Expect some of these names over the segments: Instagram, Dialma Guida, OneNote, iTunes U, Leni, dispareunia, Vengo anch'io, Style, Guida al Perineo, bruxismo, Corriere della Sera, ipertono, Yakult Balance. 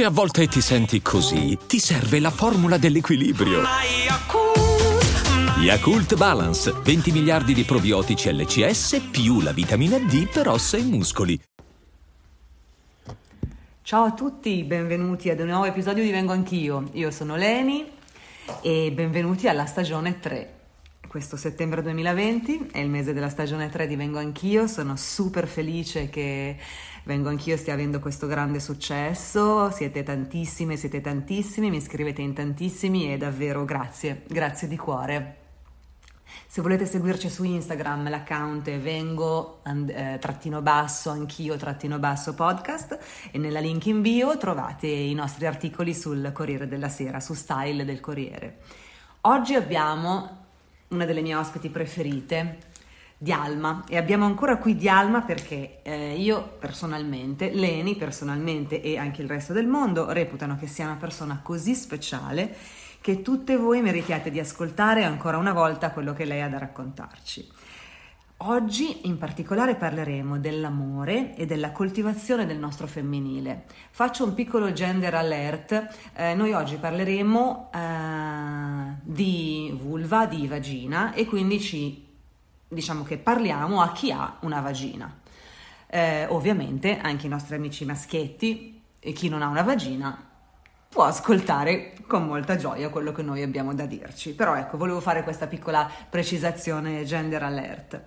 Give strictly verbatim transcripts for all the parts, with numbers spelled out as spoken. Se a volte ti senti così, ti serve la formula dell'equilibrio. Yakult Balance, venti miliardi di probiotici L C S più la vitamina D per ossa e muscoli. Ciao a tutti, benvenuti ad un nuovo episodio di Vengo anch'io. Io sono Leni e benvenuti alla stagione tre. Questo settembre duemilaventi è il mese della stagione tre di Vengo Anch'io, sono super felice che Vengo Anch'io stia avendo questo grande successo, siete tantissime, siete tantissimi, mi scrivete in tantissimi e davvero grazie, grazie di cuore. Se volete seguirci su Instagram l'account è vengo eh, trattino basso anch'io trattino basso podcast e nella link in bio trovate i nostri articoli sul Corriere della Sera, su Style del Corriere. Oggi abbiamo una delle mie ospiti preferite, Dialma, e abbiamo ancora qui Dialma perché eh, io personalmente, Leni personalmente e anche il resto del mondo reputano che sia una persona così speciale che tutte voi meritiate di ascoltare ancora una volta quello che lei ha da raccontarci. Oggi in particolare parleremo dell'amore e della coltivazione del nostro femminile. Faccio un piccolo gender alert, eh, noi oggi parleremo eh, di vulva, di vagina e quindi ci diciamo che parliamo a chi ha una vagina. Eh, ovviamente anche i nostri amici maschietti e chi non ha una vagina può ascoltare con molta gioia quello che noi abbiamo da dirci, però ecco, volevo fare questa piccola precisazione gender alert.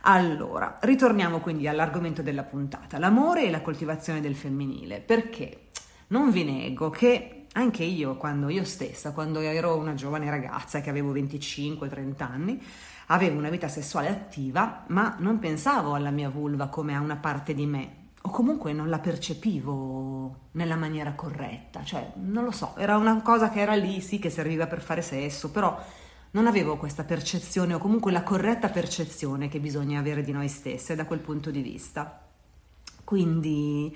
Allora, ritorniamo quindi all'argomento della puntata, l'amore e la coltivazione del femminile, perché non vi nego che anche io, quando io stessa, quando ero una giovane ragazza che avevo venticinque trenta anni, avevo una vita sessuale attiva, ma non pensavo alla mia vulva come a una parte di me, o comunque non la percepivo nella maniera corretta, cioè non lo so, era una cosa che era lì, sì, che serviva per fare sesso, però non avevo questa percezione o comunque la corretta percezione che bisogna avere di noi stesse da quel punto di vista. Quindi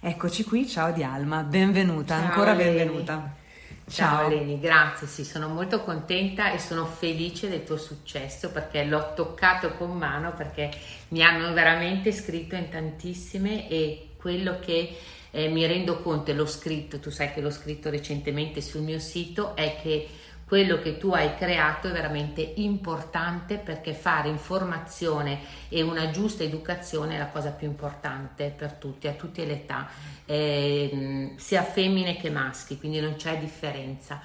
eccoci qui, ciao Dialma, benvenuta, ciao, ancora Leni. Benvenuta. Ciao, ciao Leni, grazie, sì, sono molto contenta e sono felice del tuo successo perché l'ho toccato con mano, perché mi hanno veramente scritto in tantissime e quello che eh, mi rendo conto, e l'ho scritto, tu sai che l'ho scritto recentemente sul mio sito, è che quello che tu hai creato è veramente importante, perché fare informazione e una giusta educazione è la cosa più importante per tutti, a tutte le età, eh, sia femmine che maschi, quindi non c'è differenza.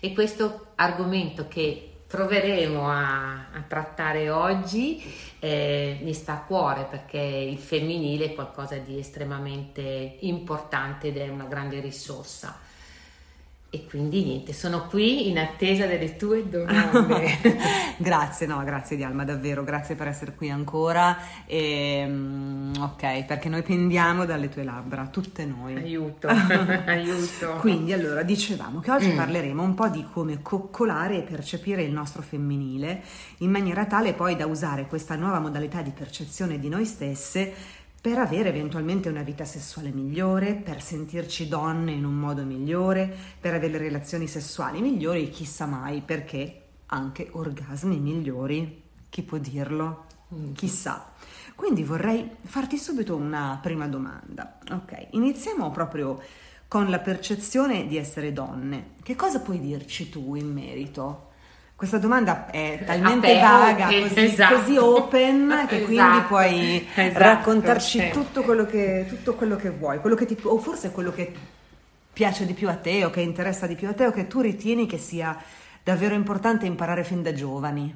E questo argomento che proveremo a, a trattare oggi eh, mi sta a cuore, perché il femminile è qualcosa di estremamente importante ed è una grande risorsa. E quindi niente, sono qui in attesa delle tue domande. Grazie, no, grazie Dialma, davvero, grazie per essere qui ancora. E, ok, perché noi pendiamo dalle tue labbra, tutte noi. Aiuto, aiuto. Quindi allora, dicevamo che oggi mm. parleremo un po' di come coccolare e percepire il nostro femminile, in maniera tale poi da usare questa nuova modalità di percezione di noi stesse per avere eventualmente una vita sessuale migliore, per sentirci donne in un modo migliore, per avere relazioni sessuali migliori e chissà mai, perché anche orgasmi migliori, chi può dirlo? Chissà. Quindi vorrei farti subito una prima domanda. Ok, iniziamo proprio con la percezione di essere donne. Che cosa puoi dirci tu in merito? Questa domanda è talmente aperto, vaga, eh, così, esatto. così open, che esatto, quindi puoi esatto, raccontarci certo. tutto, quello che, tutto quello che vuoi, quello che ti, o forse quello che piace di più a te o che interessa di più a te o che tu ritieni che sia davvero importante imparare fin da giovani,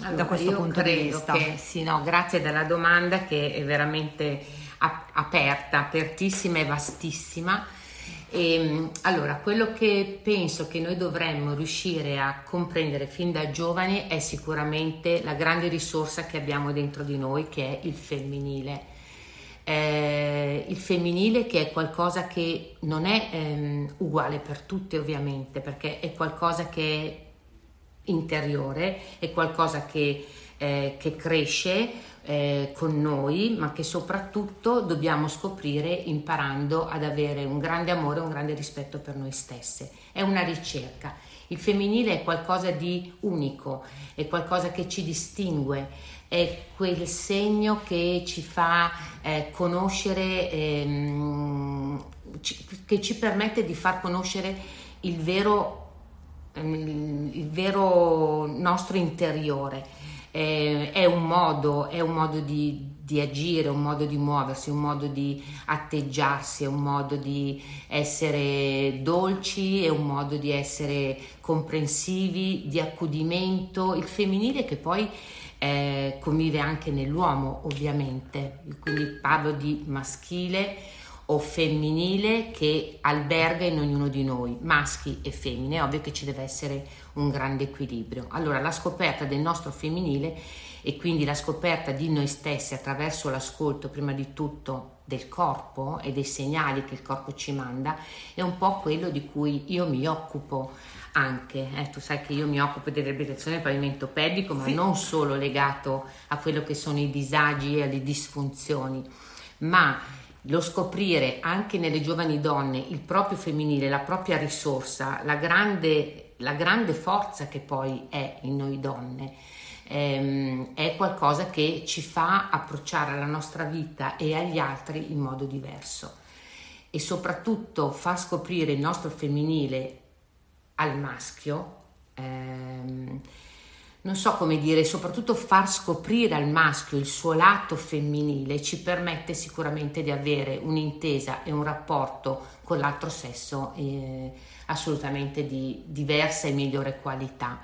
allora, da questo punto di vista. Che, sì, no, grazie della domanda che è veramente ap- aperta, apertissima e vastissima. E, allora, quello che penso che noi dovremmo riuscire a comprendere fin da giovani è sicuramente la grande risorsa che abbiamo dentro di noi, che è il femminile. Eh, il femminile che è qualcosa che non è ehm, uguale per tutte, ovviamente, perché è qualcosa che è interiore, è qualcosa che, eh, che cresce Eh, con noi, ma che soprattutto dobbiamo scoprire imparando ad avere un grande amore, un grande rispetto per noi stesse. È una ricerca. Il femminile è qualcosa di unico, è qualcosa che ci distingue, è quel segno che ci fa eh, conoscere, ehm, ci, che ci permette di far conoscere il vero, ehm, il vero nostro interiore. Eh, è un modo, è un modo di, di agire, un modo di muoversi, un modo di atteggiarsi, è un modo di essere dolci, è un modo di essere comprensivi, di accudimento, il femminile che poi eh, convive anche nell'uomo, ovviamente. Quindi parlo di maschile o femminile che alberga in ognuno di noi, maschi e femmine. È ovvio che ci deve essere un grande equilibrio. Allora, la scoperta del nostro femminile e quindi la scoperta di noi stessi attraverso l'ascolto, prima di tutto, del corpo e dei segnali che il corpo ci manda, è un po' quello di cui io mi occupo anche. Eh, tu sai che io mi occupo di riabilitazione del pavimento pelvico, ma sì, non solo legato a quello che sono i disagi e alle disfunzioni, ma lo scoprire anche nelle giovani donne il proprio femminile, la propria risorsa, la grande, la grande forza che poi è in noi donne, è qualcosa che ci fa approcciare alla nostra vita e agli altri in modo diverso, e soprattutto fa scoprire il nostro femminile al maschio, ehm, non so come dire, soprattutto far scoprire al maschio il suo lato femminile ci permette sicuramente di avere un'intesa e un rapporto con l'altro sesso eh, assolutamente di diversa e migliore qualità.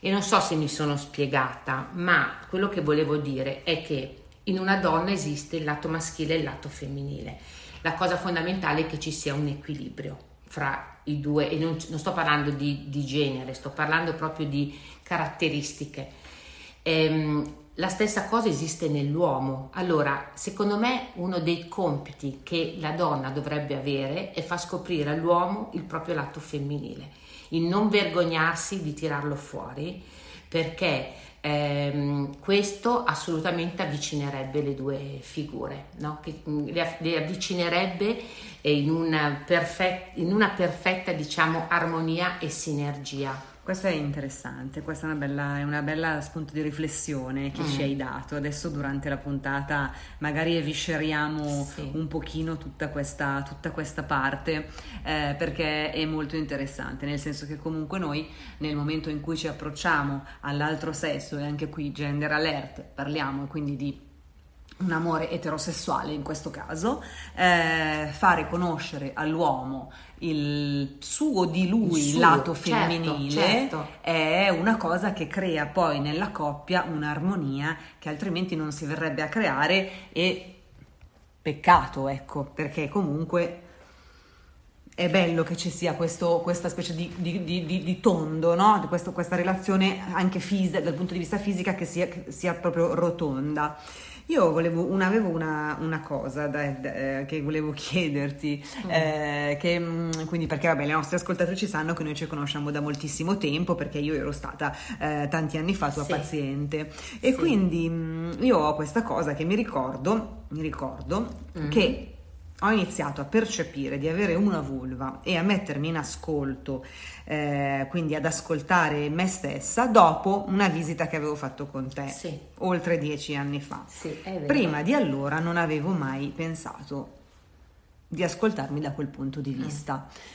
E non so se mi sono spiegata, ma quello che volevo dire è che in una donna esiste il lato maschile e il lato femminile. La cosa fondamentale è che ci sia un equilibrio fra i due, e non, non sto parlando di, di genere, sto parlando proprio di caratteristiche. Ehm, la stessa cosa esiste nell'uomo. Allora, secondo me, uno dei compiti che la donna dovrebbe avere è far scoprire all'uomo il proprio lato femminile, in non vergognarsi di tirarlo fuori, perché ehm, questo assolutamente avvicinerebbe le due figure, no? Che le avvicinerebbe in una, perfet- in una perfetta, diciamo, armonia e sinergia. Questo è interessante, questa è una bella, è una bella spunto di riflessione che mm. ci hai dato. Adesso durante la puntata magari evisceriamo sì. un pochino tutta questa, tutta questa parte eh, perché è molto interessante, nel senso che comunque noi nel momento in cui ci approcciamo all'altro sesso, e anche qui gender alert, parliamo quindi di un amore eterosessuale in questo caso, eh, fare conoscere all'uomo il suo di lui, il suo lato femminile, certo, certo. È una cosa che crea poi nella coppia un'armonia che altrimenti non si verrebbe a creare, e peccato, ecco, perché comunque è bello che ci sia questo, questa specie di, di, di, di tondo, no? Questo, questa relazione anche fisica, dal punto di vista fisica, che sia, che sia proprio rotonda. Io volevo una, avevo una, una cosa da, da, che volevo chiederti, mm. eh, che, quindi, perché vabbè, le nostre ascoltatrici sanno che noi ci conosciamo da moltissimo tempo, perché io ero stata eh, tanti anni fa tua sì. paziente, e sì. quindi io ho questa cosa che mi ricordo, mi ricordo mm. che ho iniziato a percepire di avere una vulva e a mettermi in ascolto, eh, quindi ad ascoltare me stessa, dopo una visita che avevo fatto con te sì. oltre dieci anni fa. Sì, è vero. Prima di allora non avevo mai pensato di ascoltarmi da quel punto di vista. Mm.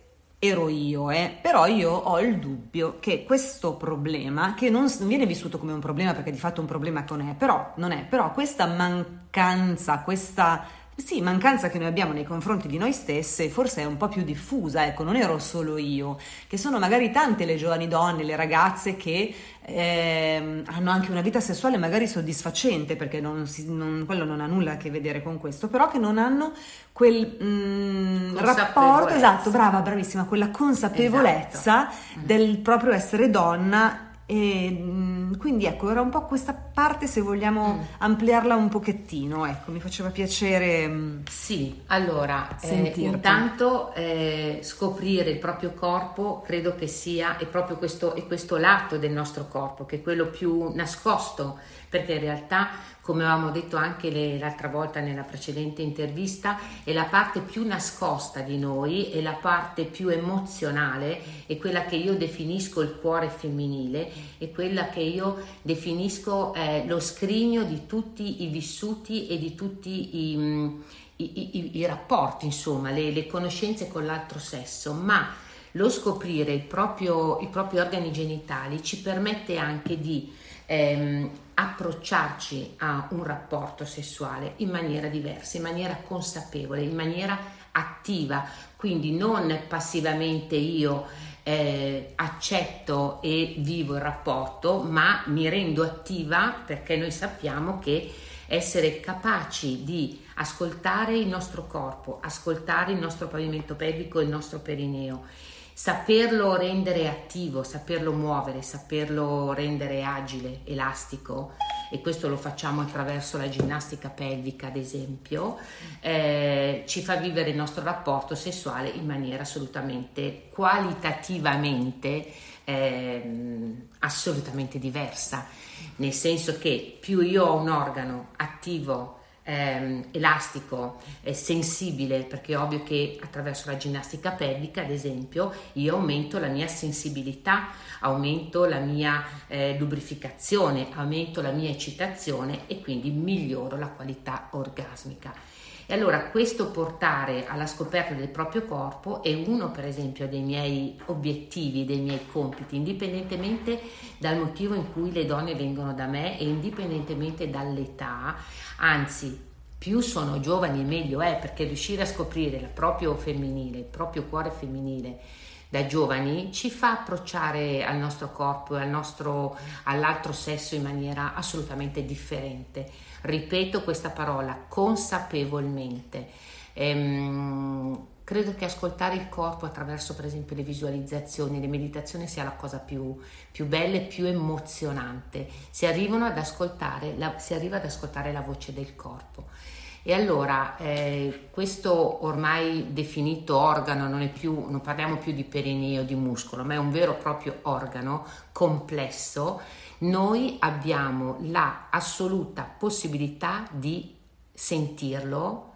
ero io, eh, però io ho il dubbio che questo problema, che non viene vissuto come un problema, perché di fatto un problema non è, però non è, però questa mancanza, questa sì, mancanza che noi abbiamo nei confronti di noi stesse, forse è un po' più diffusa, ecco, non ero solo io, che sono magari tante le giovani donne, le ragazze che eh, hanno anche una vita sessuale magari soddisfacente, perché non si, non, quello non ha nulla a che vedere con questo, però che non hanno quel mm, rapporto, esatto, brava, bravissima, quella consapevolezza esatto. del proprio essere donna E quindi ecco, era un po' questa parte, se vogliamo mm. ampliarla un pochettino, ecco, mi faceva piacere. Sì, allora eh, intanto eh, scoprire il proprio corpo credo che sia, è proprio questo, è questo lato del nostro corpo che è quello più nascosto, perché in realtà, come avevamo detto anche le, l'altra volta nella precedente intervista, è la parte più nascosta di noi, è la parte più emozionale, è quella che io definisco il cuore femminile, è quella che io definisco eh, lo scrigno di tutti i vissuti e di tutti i, i, i, i rapporti, insomma, le, le conoscenze con l'altro sesso, ma lo scoprire il proprio, i propri organi genitali ci permette anche di ehm, approcciarci a un rapporto sessuale in maniera diversa, in maniera consapevole, in maniera attiva, quindi non passivamente io eh, accetto e vivo il rapporto, ma mi rendo attiva, perché noi sappiamo che essere capaci di ascoltare il nostro corpo, ascoltare il nostro pavimento pelvico, il nostro perineo, saperlo rendere attivo, saperlo muovere, saperlo rendere agile, elastico, e questo lo facciamo attraverso la ginnastica pelvica, ad esempio, eh, ci fa vivere il nostro rapporto sessuale in maniera assolutamente, qualitativamente, eh, assolutamente diversa, nel senso che più io ho un organo attivo, elastico, sensibile, perché è ovvio che attraverso la ginnastica pelvica, ad esempio, io aumento la mia sensibilità, aumento la mia eh, lubrificazione, aumento la mia eccitazione e quindi miglioro la qualità orgasmica. E allora questo portare alla scoperta del proprio corpo è uno, per esempio, dei miei obiettivi, dei miei compiti, indipendentemente dal motivo in cui le donne vengono da me e indipendentemente dall'età, anzi più sono giovani meglio è, perché riuscire a scoprire il proprio femminile, il proprio cuore femminile da giovani ci fa approcciare al nostro corpo e al nostro, all'altro sesso in maniera assolutamente differente. Ripeto questa parola, consapevolmente. Ehm, credo che ascoltare il corpo attraverso, per esempio, le visualizzazioni, le meditazioni sia la cosa più, più bella e più emozionante. Si arrivano ad ascoltare la, si arriva ad ascoltare la voce del corpo. E allora eh, questo ormai definito organo non è più, non parliamo più di perineo, di muscolo, ma è un vero e proprio organo complesso. Noi abbiamo la assoluta possibilità di sentirlo,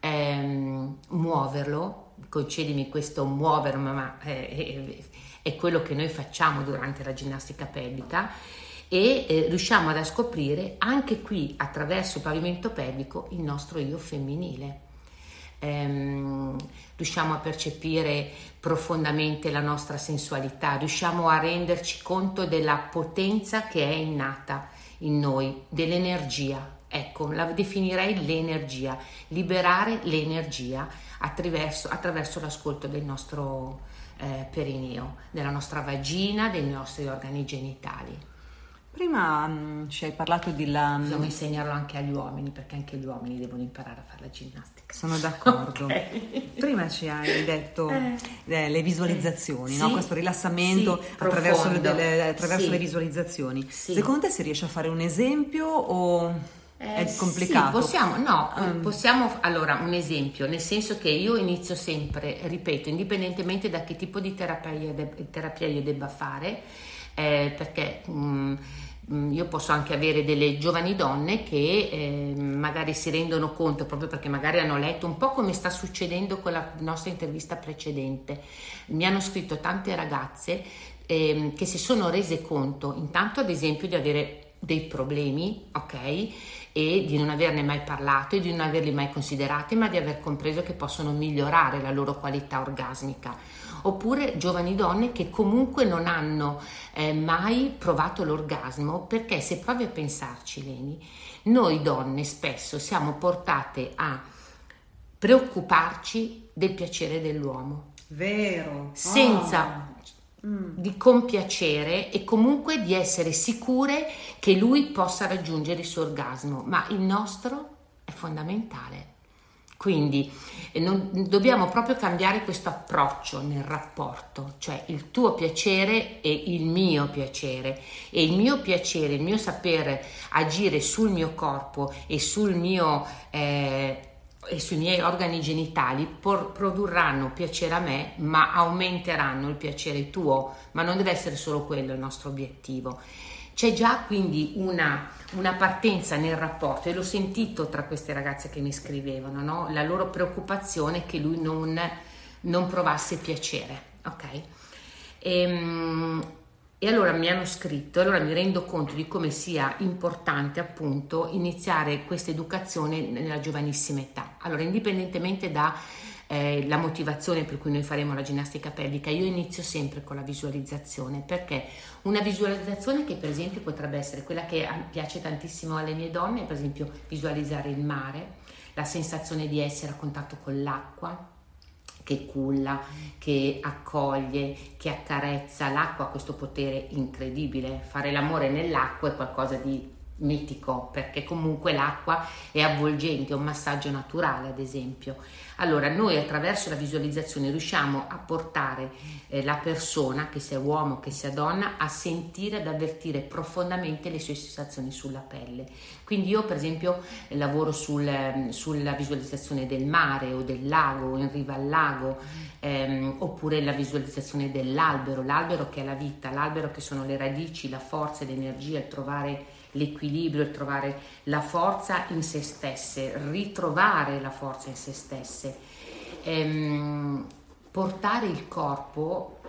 ehm, muoverlo, concedimi questo muoverlo, ma eh, è quello che noi facciamo durante la ginnastica pelvica, e eh, riusciamo ad scoprire anche qui, attraverso il pavimento pelvico, il nostro io femminile. Ehm, riusciamo a percepire profondamente la nostra sensualità, riusciamo a renderci conto della potenza che è innata in noi, dell'energia. Ecco, la definirei l'energia, liberare l'energia attraverso, attraverso l'ascolto del nostro eh, perineo, della nostra vagina, dei nostri organi genitali. Prima mh, ci hai parlato di la... Dobbiamo insegnarlo anche agli uomini, perché anche gli uomini devono imparare a fare la ginnastica. Sono d'accordo. Okay. Prima ci hai detto eh, le visualizzazioni, sì, no? Questo rilassamento, sì, attraverso, le, delle, attraverso sì. le visualizzazioni. Sì. Secondo te si riesce a fare un esempio o... È complicato? Sì, possiamo, no, um. possiamo, allora, un esempio, nel senso che io inizio sempre, ripeto, indipendentemente da che tipo di terapia, de, terapia io debba fare, eh, perché um, io posso anche avere delle giovani donne che eh, magari si rendono conto, proprio perché magari hanno letto un po' come sta succedendo con la nostra intervista precedente, mi hanno scritto tante ragazze eh, che si sono rese conto, intanto ad esempio, di avere dei problemi, ok, e di non averne mai parlato e di non averli mai considerati, ma di aver compreso che possono migliorare la loro qualità orgasmica, oppure giovani donne che comunque non hanno eh, mai provato l'orgasmo, perché se provi a pensarci, Leni, noi donne spesso siamo portate a preoccuparci del piacere dell'uomo, vero, senza oh. di compiacere e comunque di essere sicure che lui possa raggiungere il suo orgasmo, ma il nostro è fondamentale, Quindi non, dobbiamo proprio cambiare questo approccio nel rapporto, cioè il tuo piacere e il mio piacere, e il mio piacere, il mio sapere agire sul mio corpo e sul mio eh, e sui miei organi genitali por, produrranno piacere a me, ma aumenteranno il piacere tuo, ma non deve essere solo quello il nostro obiettivo. C'è già quindi una, una partenza nel rapporto, e l'ho sentito tra queste ragazze che mi scrivevano, no? La loro preoccupazione che lui non, non provasse piacere, ok? E, e allora mi hanno scritto, allora mi rendo conto di come sia importante appunto iniziare questa educazione nella giovanissima età. Allora, indipendentemente da Eh, la motivazione per cui noi faremo la ginnastica pelvica, io inizio sempre con la visualizzazione, perché una visualizzazione che per esempio potrebbe essere quella che piace tantissimo alle mie donne, per esempio visualizzare il mare, la sensazione di essere a contatto con l'acqua che culla, che accoglie, che accarezza. L'acqua ha questo potere incredibile, fare l'amore nell'acqua è qualcosa di mitico, perché comunque l'acqua è avvolgente, è un massaggio naturale ad esempio. Allora noi attraverso la visualizzazione riusciamo a portare eh, la persona, che sia uomo che sia donna, a sentire, ad avvertire profondamente le sue sensazioni sulla pelle. Quindi io per esempio eh, lavoro sul, sulla visualizzazione del mare o del lago o in riva al lago, ehm, oppure la visualizzazione dell'albero, l'albero che è la vita, l'albero che sono le radici, la forza e l'energia, il trovare l'equilibrio, il trovare la forza in se stesse, ritrovare la forza in se stesse, ehm, portare il corpo.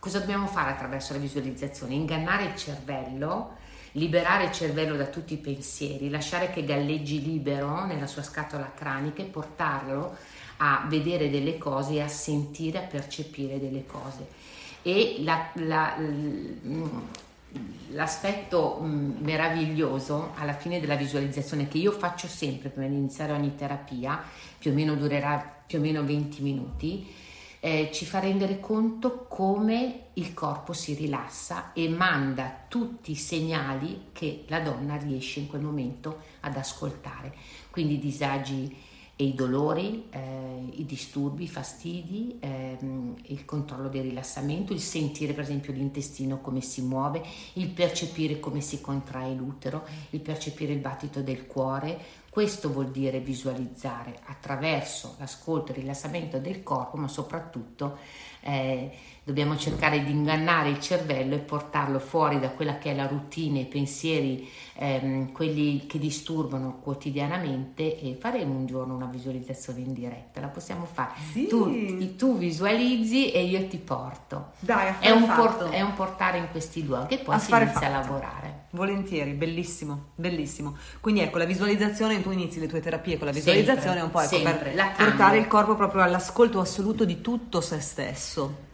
Cosa dobbiamo fare attraverso la visualizzazione? Ingannare il cervello, liberare il cervello da tutti i pensieri, lasciare che galleggi libero nella sua scatola cranica e portarlo a vedere delle cose e a sentire, a percepire delle cose. E la... la, la L'aspetto meraviglioso alla fine della visualizzazione, che io faccio sempre prima di iniziare ogni terapia, più o meno durerà più o meno venti minuti, eh, ci fa rendere conto come il corpo si rilassa e manda tutti i segnali che la donna riesce in quel momento ad ascoltare. Quindi i disagi e i dolori, eh, i disturbi, i fastidi, ehm, il controllo del rilassamento, il sentire per esempio l'intestino come si muove, il percepire come si contrae l'utero, il percepire il battito del cuore. Questo vuol dire visualizzare attraverso l'ascolto e il rilassamento del corpo, ma soprattutto eh, dobbiamo cercare di ingannare il cervello e portarlo fuori da quella che è la routine, i pensieri, ehm, quelli che disturbano quotidianamente, e faremo un giorno una visualizzazione in diretta, la possiamo fare. Sì. Tu, tu visualizzi e io ti porto. Dai, a fare è, un por- è un portare in questi luoghi e poi a si inizia fatto. a lavorare. Volentieri, bellissimo, bellissimo. Quindi ecco, la visualizzazione, tu inizi le tue terapie con la visualizzazione, sempre, un po' ecco, per la portare il corpo proprio all'ascolto assoluto di tutto se stesso.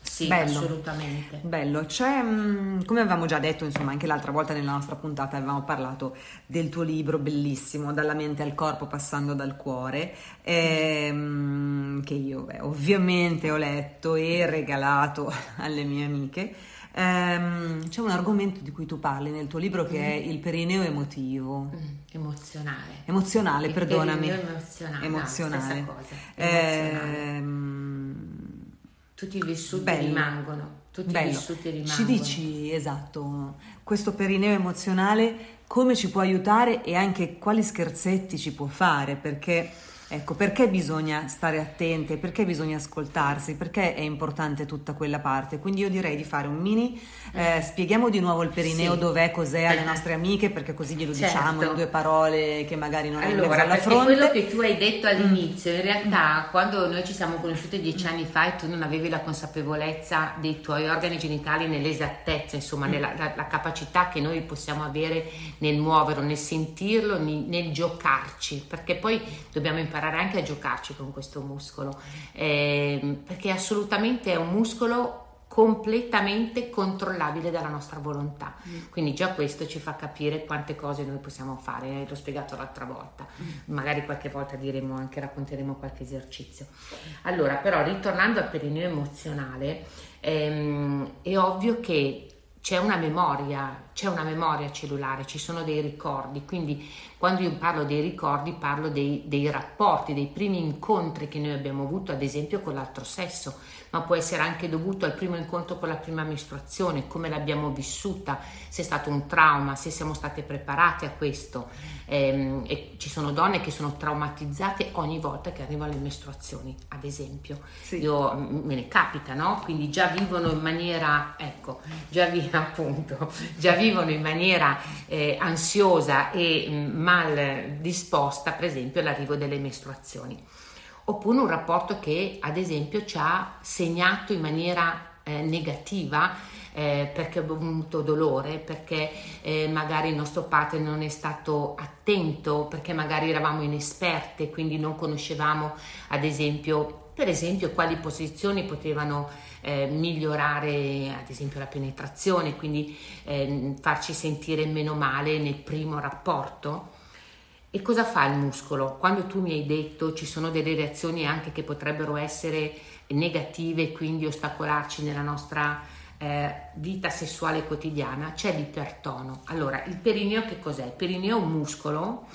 Sì, bello, assolutamente. Bello, c'è, mh, come avevamo già detto, insomma, anche l'altra volta nella nostra puntata avevamo parlato del tuo libro bellissimo, Dalla mente al corpo passando dal cuore, eh, mm. che io beh, ovviamente ho letto e regalato alle mie amiche. Um, c'è un argomento di cui tu parli nel tuo libro che mm. è il perineo emotivo, mm. emozionale emozionale, il perdonami emozionale, emozionale. No, cosa. emozionale. Ehm... tutti i vissuti Bello. rimangono tutti Bello. i vissuti rimangono. Ci dici esatto questo perineo emozionale come ci può aiutare e anche quali scherzetti ci può fare, perché Ecco, perché bisogna stare attenti, perché bisogna ascoltarsi, perché è importante tutta quella parte. Quindi io direi di fare un mini, eh, spieghiamo di nuovo il perineo, sì. dov'è, cos'è alle nostre amiche, perché così glielo certo. diciamo in due parole che magari non allora, è in mezzo alla fronte. Quello che tu hai detto all'inizio, in realtà mm. quando noi ci siamo conosciute dieci anni fa e tu non avevi la consapevolezza dei tuoi organi genitali nell'esattezza, insomma mm. nella la, la capacità che noi possiamo avere nel muoverlo, nel sentirlo, nel, nel giocarci, perché poi dobbiamo imparare anche a giocarci con questo muscolo, eh, perché assolutamente è un muscolo completamente controllabile dalla nostra volontà, mm. quindi già questo ci fa capire quante cose noi possiamo fare. Eh, l'ho spiegato l'altra volta, mm. magari qualche volta diremo anche, racconteremo qualche esercizio. Allora però ritornando al perineo emozionale, ehm, è ovvio che c'è una memoria, c'è una memoria cellulare, ci sono dei ricordi, quindi quando io parlo dei ricordi parlo dei, dei rapporti, dei primi incontri che noi abbiamo avuto, ad esempio con l'altro sesso, ma può essere anche dovuto al primo incontro con la prima mestruazione, come l'abbiamo vissuta, se è stato un trauma, se siamo state preparate a questo. Ehm, e ci sono donne che sono traumatizzate ogni volta che arrivano le mestruazioni, ad esempio. Sì. Io, me ne capita, no? Quindi già vivono in maniera, ecco, già vi appunto già vivono in maniera eh, ansiosa e mh, mal disposta, per esempio, all'arrivo delle mestruazioni, oppure un rapporto che ad esempio ci ha segnato in maniera eh, negativa eh, perché abbiamo avuto dolore, perché eh, magari il nostro partner non è stato attento, perché magari eravamo inesperte, quindi non conoscevamo ad esempio per esempio quali posizioni potevano eh, migliorare ad esempio la penetrazione, quindi eh, farci sentire meno male nel primo rapporto. E cosa fa il muscolo? Quando tu mi hai detto ci sono delle reazioni anche che potrebbero essere negative, quindi ostacolarci nella nostra eh, vita sessuale quotidiana, c'è l'ipertono. Allora, il perineo che cos'è? Il perineo è un muscolo,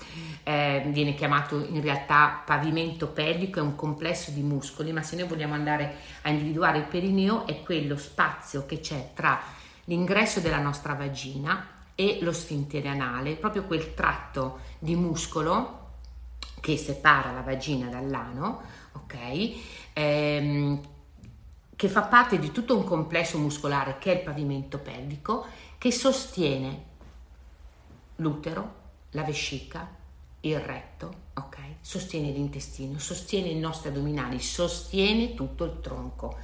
eh, viene chiamato in realtà pavimento pelvico, è un complesso di muscoli, ma se noi vogliamo andare a individuare il perineo è quello spazio che c'è tra l'ingresso della nostra vagina e lo sfintere anale, proprio quel tratto di muscolo che separa la vagina dall'ano, ok? Ehm, che fa parte di tutto un complesso muscolare che è il pavimento pelvico, che sostiene l'utero, la vescica, il retto, ok? Sostiene l'intestino, sostiene i nostri addominali, sostiene tutto il tronco.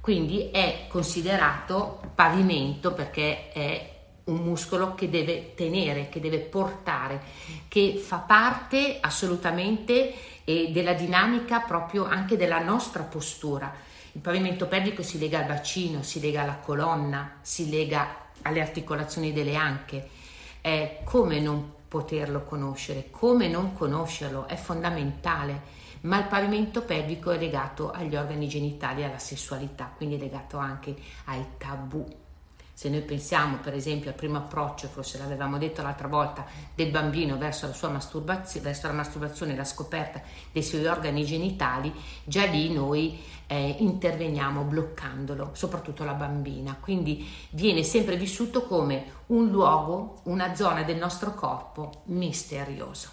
Quindi è considerato pavimento perché è un muscolo che deve tenere, che deve portare, che fa parte assolutamente eh, della dinamica proprio anche della nostra postura. Il pavimento pelvico si lega al bacino, si lega alla colonna, si lega alle articolazioni delle anche. Eh, come non poterlo conoscere? Come non conoscerlo? È fondamentale. Ma il pavimento pelvico è legato agli organi genitali e alla sessualità, quindi è legato anche ai tabù. Se noi pensiamo per esempio al primo approccio, forse l'avevamo detto l'altra volta, del bambino verso la sua masturbazione, verso la masturbazione e la scoperta dei suoi organi genitali, già lì noi eh, interveniamo bloccandolo, soprattutto la bambina. Quindi viene sempre vissuto come un luogo, una zona del nostro corpo misterioso.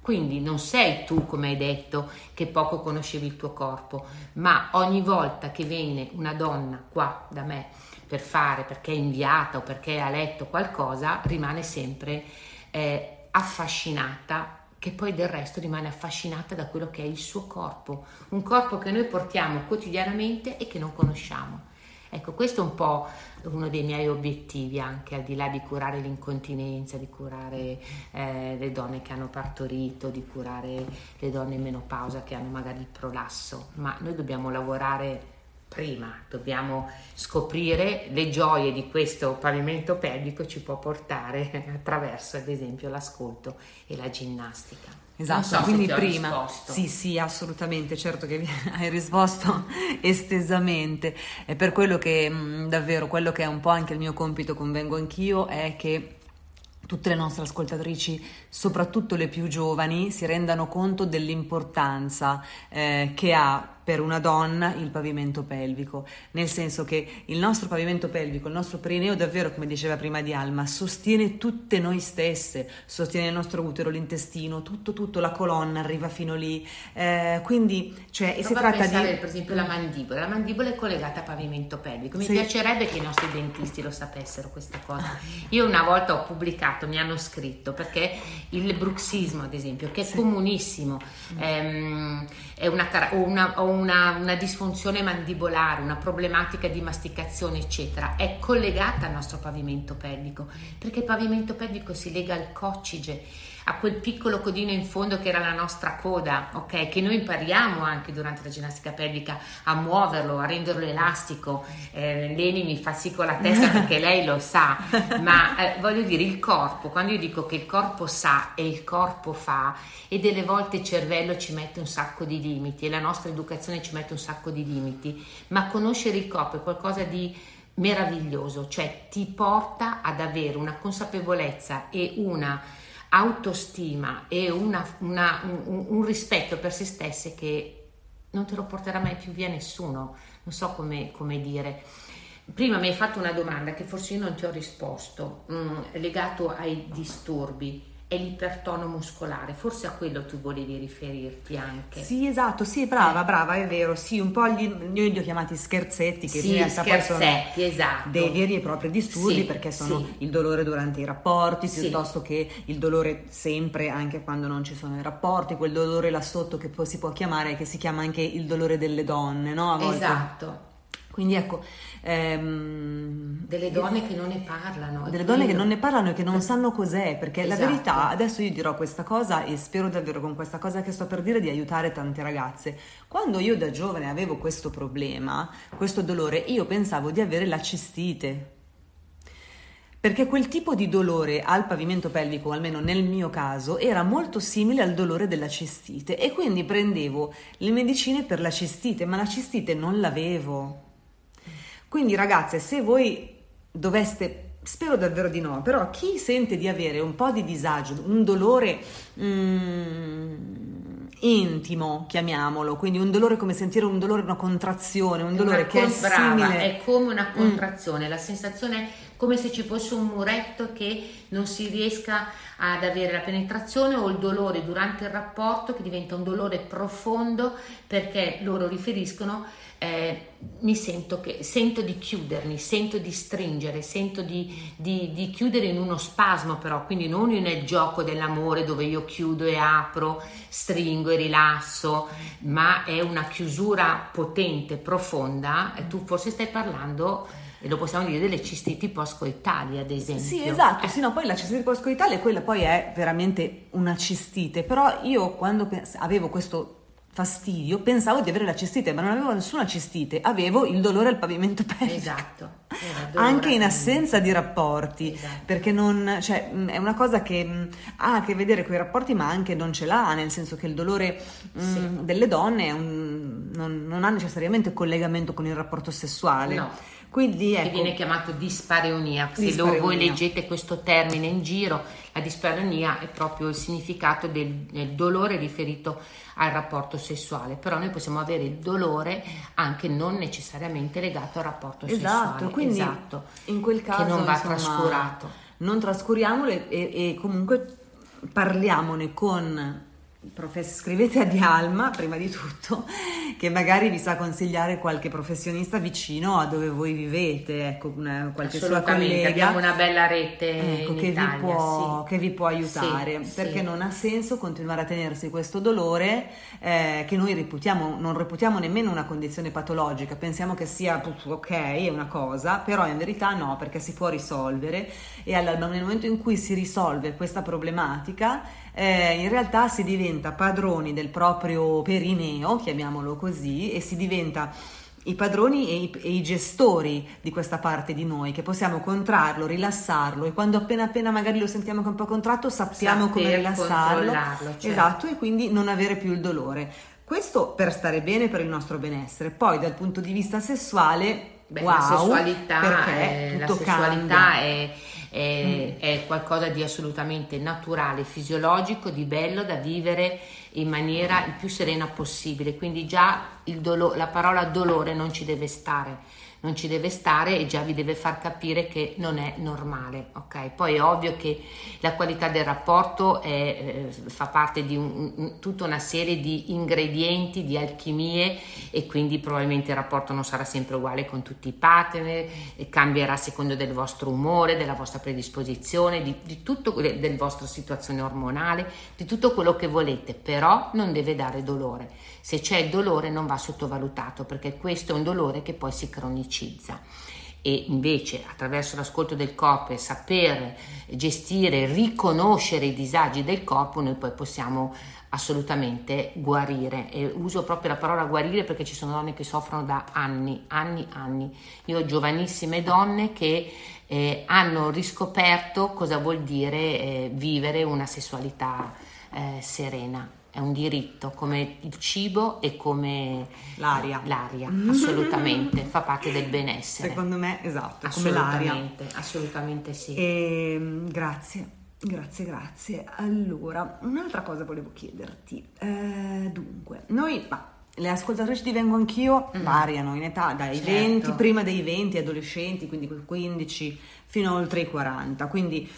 Quindi non sei tu, come hai detto, che poco conoscevi il tuo corpo, ma ogni volta che viene una donna qua da me per fare, perché è inviata o perché ha letto qualcosa, rimane sempre eh, affascinata, che poi del resto rimane affascinata da quello che è il suo corpo, un corpo che noi portiamo quotidianamente e che non conosciamo. Ecco, questo è un po' uno dei miei obiettivi, anche al di là di curare l'incontinenza, di curare eh, le donne che hanno partorito, di curare le donne in menopausa che hanno magari il prolasso, ma noi dobbiamo lavorare prima, dobbiamo scoprire le gioie di questo pavimento pelvico, ci può portare attraverso ad esempio l'ascolto e la ginnastica. Esatto, so quindi prima risposto. Sì, sì, assolutamente, certo che hai risposto estesamente. È per quello che mh, davvero quello che è un po' anche il mio compito con Vengo Anch'io è che tutte le nostre ascoltatrici, soprattutto le più giovani, si rendano conto dell'importanza eh, che ha per una donna il pavimento pelvico, nel senso che il nostro pavimento pelvico, il nostro perineo, davvero, come diceva prima Dialma, sostiene tutte noi stesse, sostiene il nostro utero, l'intestino, tutto tutto, la colonna arriva fino lì, eh, quindi cioè e si tratta pensare, di per esempio la mandibola la mandibola è collegata al pavimento pelvico. Mi sì. piacerebbe che i nostri dentisti lo sapessero questa cosa. Io una volta ho pubblicato, mi hanno scritto, perché il bruxismo ad esempio, che è sì. comunissimo, ehm, è una, una, una, una disfunzione mandibolare, una problematica di masticazione eccetera, è collegata al nostro pavimento pelvico, perché il pavimento pelvico si lega al coccige, a quel piccolo codino in fondo che era la nostra coda, ok? Che noi impariamo anche durante la ginnastica pelvica a muoverlo, a renderlo elastico. Eh, Leni mi fa sì con la testa perché lei lo sa, ma eh, voglio dire, il corpo, quando io dico che il corpo sa e il corpo fa, e delle volte il cervello ci mette un sacco di limiti e la nostra educazione ci mette un sacco di limiti, ma conoscere il corpo è qualcosa di meraviglioso, cioè ti porta ad avere una consapevolezza e una autostima e una, una, un, un rispetto per se stesse che non te lo porterà mai più via nessuno, non so come, come dire. Prima mi hai fatto una domanda che forse io non ti ho risposto, mh, legato ai disturbi. È l'ipertono muscolare, forse a quello tu volevi riferirti anche. Sì, esatto, sì, brava, eh. brava, è vero, sì, un po' gli, noi li ho chiamati scherzetti, che sì, in realtà scherzetti, poi sono esatto. dei veri e propri disturbi, sì, perché sono sì. il dolore durante i rapporti, sì. piuttosto che il dolore sempre, anche quando non ci sono i rapporti, quel dolore là sotto che poi si può chiamare, che si chiama anche il dolore delle donne, no? A volte. Esatto. Quindi ecco, ehm, delle donne che non ne parlano, delle donne che non ne parlano e che non sanno cos'è, perché esatto. la verità, adesso io dirò questa cosa e spero davvero con questa cosa che sto per dire di aiutare tante ragazze. Quando io da giovane avevo questo problema, questo dolore, io pensavo di avere la cistite, perché quel tipo di dolore al pavimento pelvico, almeno nel mio caso, era molto simile al dolore della cistite, e quindi prendevo le medicine per la cistite, ma la cistite non l'avevo. Quindi ragazze, se voi doveste, spero davvero di no, però chi sente di avere un po' di disagio, un dolore mm, intimo, chiamiamolo, quindi un dolore come sentire un dolore, una contrazione, un dolore una che con, è brava, simile... è come una contrazione, mm. la sensazione è come se ci fosse un muretto che non si riesca ad avere la penetrazione, o il dolore durante il rapporto che diventa un dolore profondo, perché loro riferiscono... Eh, mi sento che sento di chiudermi, sento di stringere, sento di, di, di chiudere in uno spasmo, però quindi non nel gioco dell'amore dove io chiudo e apro, stringo e rilasso, ma è una chiusura potente, profonda. E tu forse stai parlando, e lo possiamo dire, delle cistiti postcoitali, ad esempio. Sì, esatto, eh. sì, no, poi la cistite postcoitale, quella poi è veramente una cistite, però io quando pens- avevo questo fastidio, pensavo di avere la cistite, ma non avevo nessuna cistite, avevo il dolore al pavimento pelvico. Esatto. Anche in assenza di rapporti, esatto. perché non, cioè, è una cosa che ha a che vedere con i rapporti, ma anche non ce l'ha, nel senso che il dolore sì. mh, delle donne è un, non, non ha necessariamente collegamento con il rapporto sessuale. No. Quindi, ecco, che viene chiamato dispareunia. Se dispareunia. voi leggete questo termine in giro, la dispareunia è proprio il significato del, del dolore riferito al rapporto sessuale, però noi possiamo avere il dolore anche non necessariamente legato al rapporto esatto, sessuale, quindi esatto, in quel caso che non va insomma, trascurato. Non trascuriamolo e, e comunque parliamone con... Profes- scrivete a Dialma prima di tutto, che magari vi sa consigliare qualche professionista vicino a dove voi vivete, ecco, una, qualche sua collega. Abbiamo una bella rete, ecco, in che, Italia, vi può, sì. che vi può aiutare, sì, perché sì. non ha senso continuare a tenersi questo dolore eh, che noi reputiamo, non reputiamo nemmeno una condizione patologica, pensiamo che sia ok, è una cosa, però in verità no, perché si può risolvere, e allora, nel momento in cui si risolve questa problematica, Eh, in realtà si diventa padroni del proprio perineo, chiamiamolo così, e si diventa i padroni e i, e i gestori di questa parte di noi, che possiamo contrarlo, rilassarlo, e quando appena appena magari lo sentiamo che è un po' contratto, sappiamo Saper come rilassarlo, certo. esatto, e quindi non avere più il dolore. Questo per stare bene, per il nostro benessere. Poi dal punto di vista sessuale, Beh, wow, la sessualità, perché eh, tutto la sessualità è, è, mm. è qualcosa di assolutamente naturale, fisiologico, di bello da vivere in maniera il più serena possibile. Quindi già il dolo- la parola dolore non ci deve stare, non ci deve stare e già vi deve far capire che non è normale. Ok, poi è ovvio che la qualità del rapporto è, eh, fa parte di un, un, tutta una serie di ingredienti, di alchimie, e quindi probabilmente il rapporto non sarà sempre uguale con tutti i partner, e cambierà a seconda del vostro umore, della vostra predisposizione, di, di tutto, del vostro situazione ormonale, di tutto quello che volete, però non deve dare dolore. Se c'è il dolore non va sottovalutato, perché questo è un dolore che poi si cronicizza, e invece attraverso l'ascolto del corpo e saper gestire, riconoscere i disagi del corpo, noi poi possiamo assolutamente guarire. E uso proprio la parola guarire perché ci sono donne che soffrono da anni, anni, anni. Io ho giovanissime donne che eh, hanno riscoperto cosa vuol dire eh, vivere una sessualità eh, serena. è un diritto, come il cibo e come l'aria, l'aria assolutamente, fa parte del benessere. Secondo me, esatto, assolutamente, come l'aria. Assolutamente sì. E, grazie, grazie, grazie. Allora, un'altra cosa volevo chiederti. Eh, dunque, noi... Ma, le ascoltatrici di Vengo Anch'io mm. variano in età dai certo. venti, prima dei venti, adolescenti, quindi quindici, fino oltre i quaranta, quindi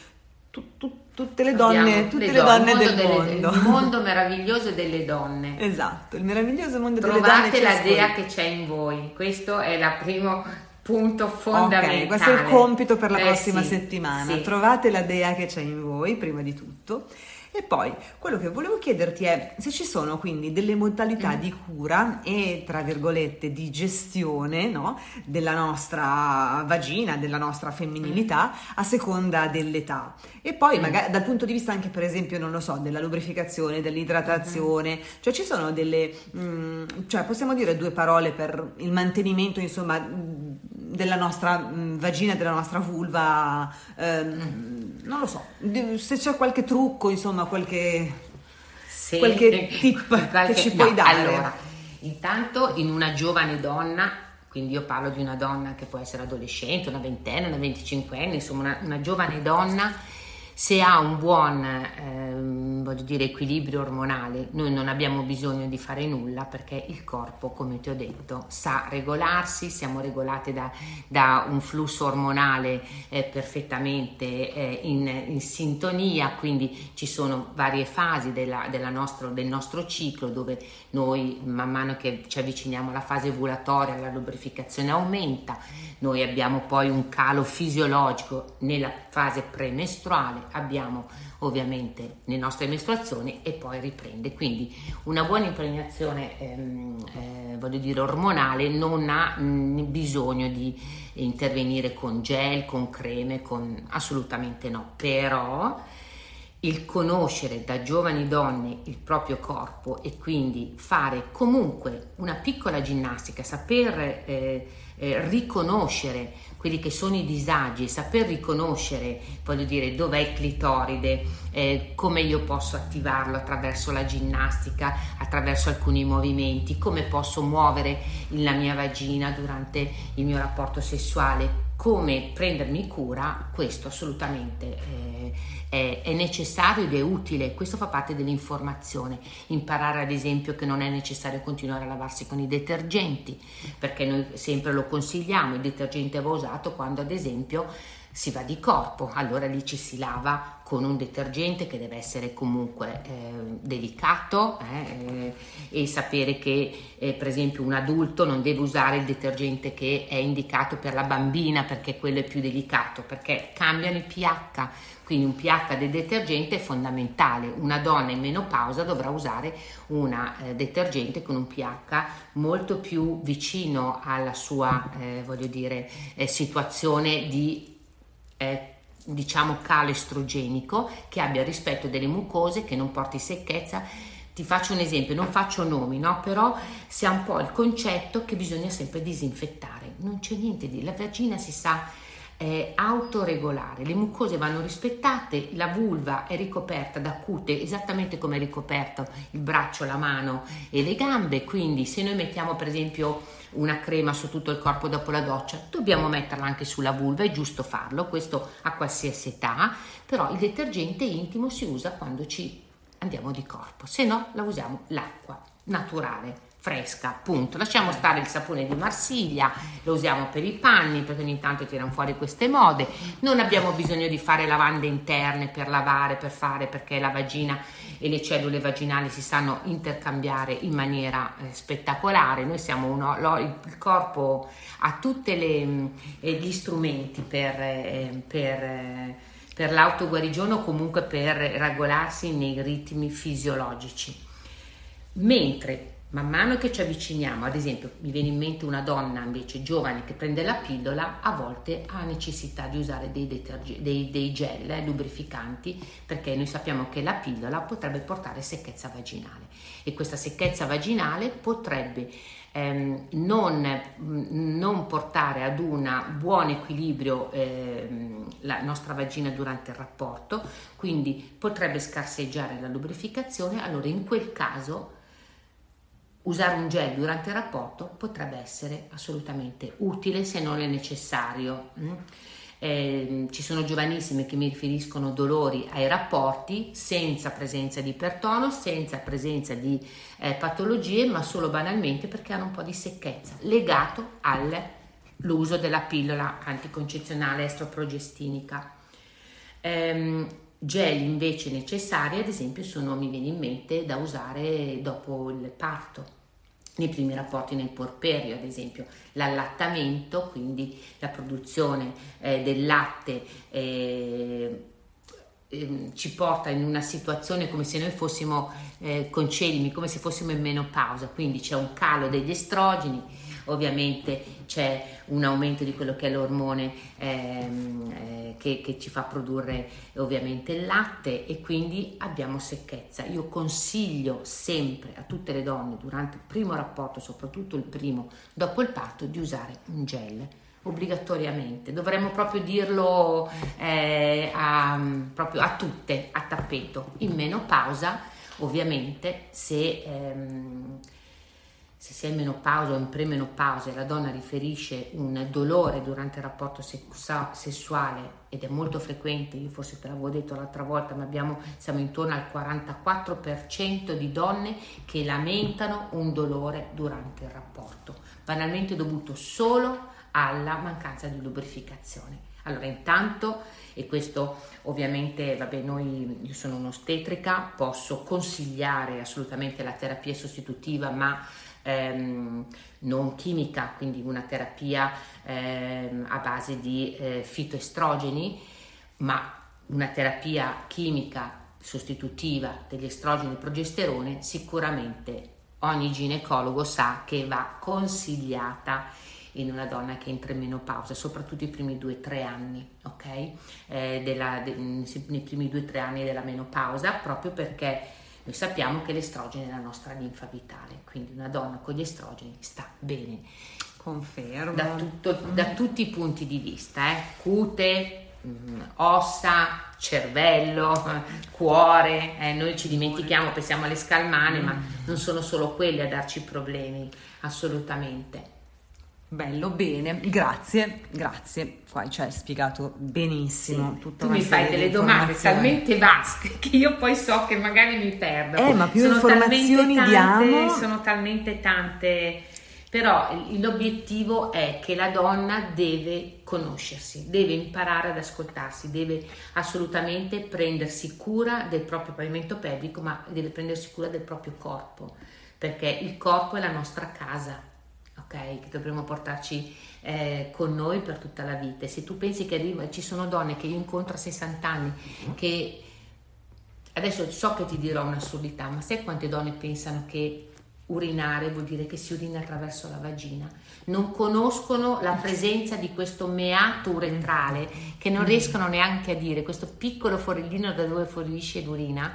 tu, tu, tutte le donne, tutte le donne, donne del mondo. Delle, il mondo meraviglioso delle donne. Esatto, il meraviglioso mondo Trovate delle donne. Trovate la dea che c'è in voi, questo è il primo punto fondamentale. Okay, questo è il compito per la eh, prossima sì, settimana, sì. Trovate la dea che c'è in voi, prima di tutto. E poi quello che volevo chiederti è se ci sono quindi delle modalità mm. di cura e tra virgolette di gestione, no, della nostra vagina, della nostra femminilità mm. a seconda dell'età. E poi mm. magari dal punto di vista anche per esempio, non lo so, della lubrificazione, dell'idratazione, mm. cioè ci sono delle, mh, cioè possiamo dire due parole per il mantenimento insomma della nostra mh, vagina, della nostra vulva, ehm, mm. non lo so, se c'è qualche trucco, insomma, qualche, sì, qualche tip qualche, che ci puoi no, dare. Allora, intanto in una giovane donna, quindi io parlo di una donna che può essere adolescente, una ventenne, una venticinquenne, insomma una, una giovane donna, se ha un buon ehm, voglio dire, equilibrio ormonale, noi non abbiamo bisogno di fare nulla perché il corpo, come ti ho detto, sa regolarsi, siamo regolate da, da un flusso ormonale eh, perfettamente eh, in, in sintonia, quindi ci sono varie fasi della, della nostro, del nostro ciclo dove noi man mano che ci avviciniamo alla fase ovulatoria la lubrificazione aumenta, noi abbiamo poi un calo fisiologico nella fase premestruale, abbiamo ovviamente le nostre mestruazioni e poi riprende, quindi una buona impregnazione ehm, eh, voglio dire ormonale non ha mh, bisogno di intervenire con gel, con creme, con assolutamente no, però il conoscere da giovani donne il proprio corpo e quindi fare comunque una piccola ginnastica, saper eh, eh, riconoscere quelli che sono i disagi, saper riconoscere, voglio dire, dov'è il clitoride, eh, come io posso attivarlo attraverso la ginnastica, attraverso alcuni movimenti, come posso muovere la mia vagina durante il mio rapporto sessuale, come prendermi cura, questo assolutamente eh, è, è necessario ed è utile, questo fa parte dell'informazione, imparare ad esempio che non è necessario continuare a lavarsi con i detergenti, perché noi sempre lo consigliamo, il detergente va usato quando ad esempio si va di corpo, allora lì ci si lava con un detergente che deve essere comunque eh, delicato eh, eh, e sapere che eh, per esempio un adulto non deve usare il detergente che è indicato per la bambina perché quello è più delicato, perché cambiano il pH, quindi un pH del detergente è fondamentale, una donna in menopausa dovrà usare un eh, detergente con un pH molto più vicino alla sua eh, voglio dire eh, situazione di eh, diciamo calo estrogenico, che abbia rispetto delle mucose, che non porti secchezza. Ti faccio un esempio, non faccio nomi, no? Però si ha un po' il concetto che bisogna sempre disinfettare, non c'è niente di, la vagina si sa eh, autoregolare, le mucose vanno rispettate, la vulva è ricoperta da cute esattamente come è ricoperto il braccio, la mano e le gambe, quindi se noi mettiamo per esempio una crema su tutto il corpo dopo la doccia, dobbiamo metterla anche sulla vulva, è giusto farlo, questo a qualsiasi età, però il detergente intimo si usa quando ci andiamo di corpo, se no la usiamo l'acqua naturale, fresca, appunto, lasciamo stare il sapone di Marsiglia, lo usiamo per i panni perché ogni tanto tirano fuori queste mode, non abbiamo bisogno di fare lavande interne per lavare, per fare, perché la vagina e le cellule vaginali si sanno intercambiare in maniera eh, spettacolare, noi siamo uno, lo, il corpo ha tutti eh, gli strumenti per, eh, per eh, per l'autoguarigione o comunque per regolarsi nei ritmi fisiologici, mentre Man mano che ci avviciniamo, ad esempio, mi viene in mente una donna invece giovane che prende la pillola, a volte ha necessità di usare dei, deterg- dei, dei gel eh, lubrificanti, perché noi sappiamo che la pillola potrebbe portare secchezza vaginale e questa secchezza vaginale potrebbe ehm, non, non portare ad un buon equilibrio ehm, la nostra vagina durante il rapporto, quindi potrebbe scarseggiare la lubrificazione. Allora in quel caso usare un gel durante il rapporto potrebbe essere assolutamente utile, se non è necessario. Eh, ci sono giovanissime che mi riferiscono dolori ai rapporti senza presenza di ipertono, senza presenza di eh, patologie, ma solo banalmente perché hanno un po' di secchezza legato all'uso della pillola anticoncezionale estroprogestinica. Eh, Gel invece necessari, ad esempio, sono, mi viene in mente, da usare dopo il parto, nei primi rapporti nel porperio, ad esempio, l'allattamento, quindi la produzione eh, del latte eh, eh, ci porta in una situazione come se noi fossimo eh, concedimi, come se fossimo in menopausa, quindi c'è un calo degli estrogeni, ovviamente c'è un aumento di quello che è l'ormone ehm, eh, che, che ci fa produrre ovviamente il latte e quindi abbiamo secchezza. Io consiglio sempre a tutte le donne durante il primo rapporto, soprattutto il primo dopo il parto, di usare un gel obbligatoriamente. Dovremmo proprio dirlo eh, a, proprio a tutte a tappeto. In menopausa, ovviamente, se ehm, se si è in menopausa o in premenopausa e la donna riferisce un dolore durante il rapporto sessuale, ed è molto frequente, io forse te l'avevo detto l'altra volta, ma abbiamo, siamo intorno al quarantaquattro per cento di donne che lamentano un dolore durante il rapporto, banalmente dovuto solo alla mancanza di lubrificazione. Allora intanto, e questo ovviamente, vabbè, noi, io sono un'ostetrica, posso consigliare assolutamente la terapia sostitutiva, ma Ehm, non chimica, quindi una terapia ehm, a base di eh, fitoestrogeni, ma una terapia chimica sostitutiva degli estrogeni e progesterone sicuramente ogni ginecologo sa che va consigliata in una donna che entra in menopausa, soprattutto i primi due tre anni, ok? Eh, della, de, nei primi due tre anni della menopausa, proprio perché noi sappiamo che l'estrogeno è la nostra linfa vitale, quindi una donna con gli estrogeni sta bene. Confermo. Da, tutto, da tutti i punti di vista, eh? Cute, ossa, cervello, cuore. Eh, noi ci dimentichiamo, pensiamo alle scalmane, mm. ma non sono solo quelle a darci problemi, assolutamente. Bello, bene, grazie, grazie, qua ci hai spiegato benissimo, sì, tutta tu una mi fai delle domande talmente vaste che io poi so che magari mi perdo. Eh, ma più sono informazioni tante, diamo. Sono talmente tante, però l'obiettivo è che la donna deve conoscersi, deve imparare ad ascoltarsi, deve assolutamente prendersi cura del proprio pavimento pelvico, ma deve prendersi cura del proprio corpo, perché il corpo è la nostra casa, okay, che dovremmo portarci eh, con noi per tutta la vita. Se tu pensi che arriva, ci sono donne che io incontro a sessanta anni, che adesso so che ti dirò un'assurdità, ma sai quante donne pensano che urinare vuol dire che si urina attraverso la vagina? Non conoscono la presenza di questo meato uretrale, che non riescono neanche a dire, questo piccolo forellino da dove fuoriesce l'urina,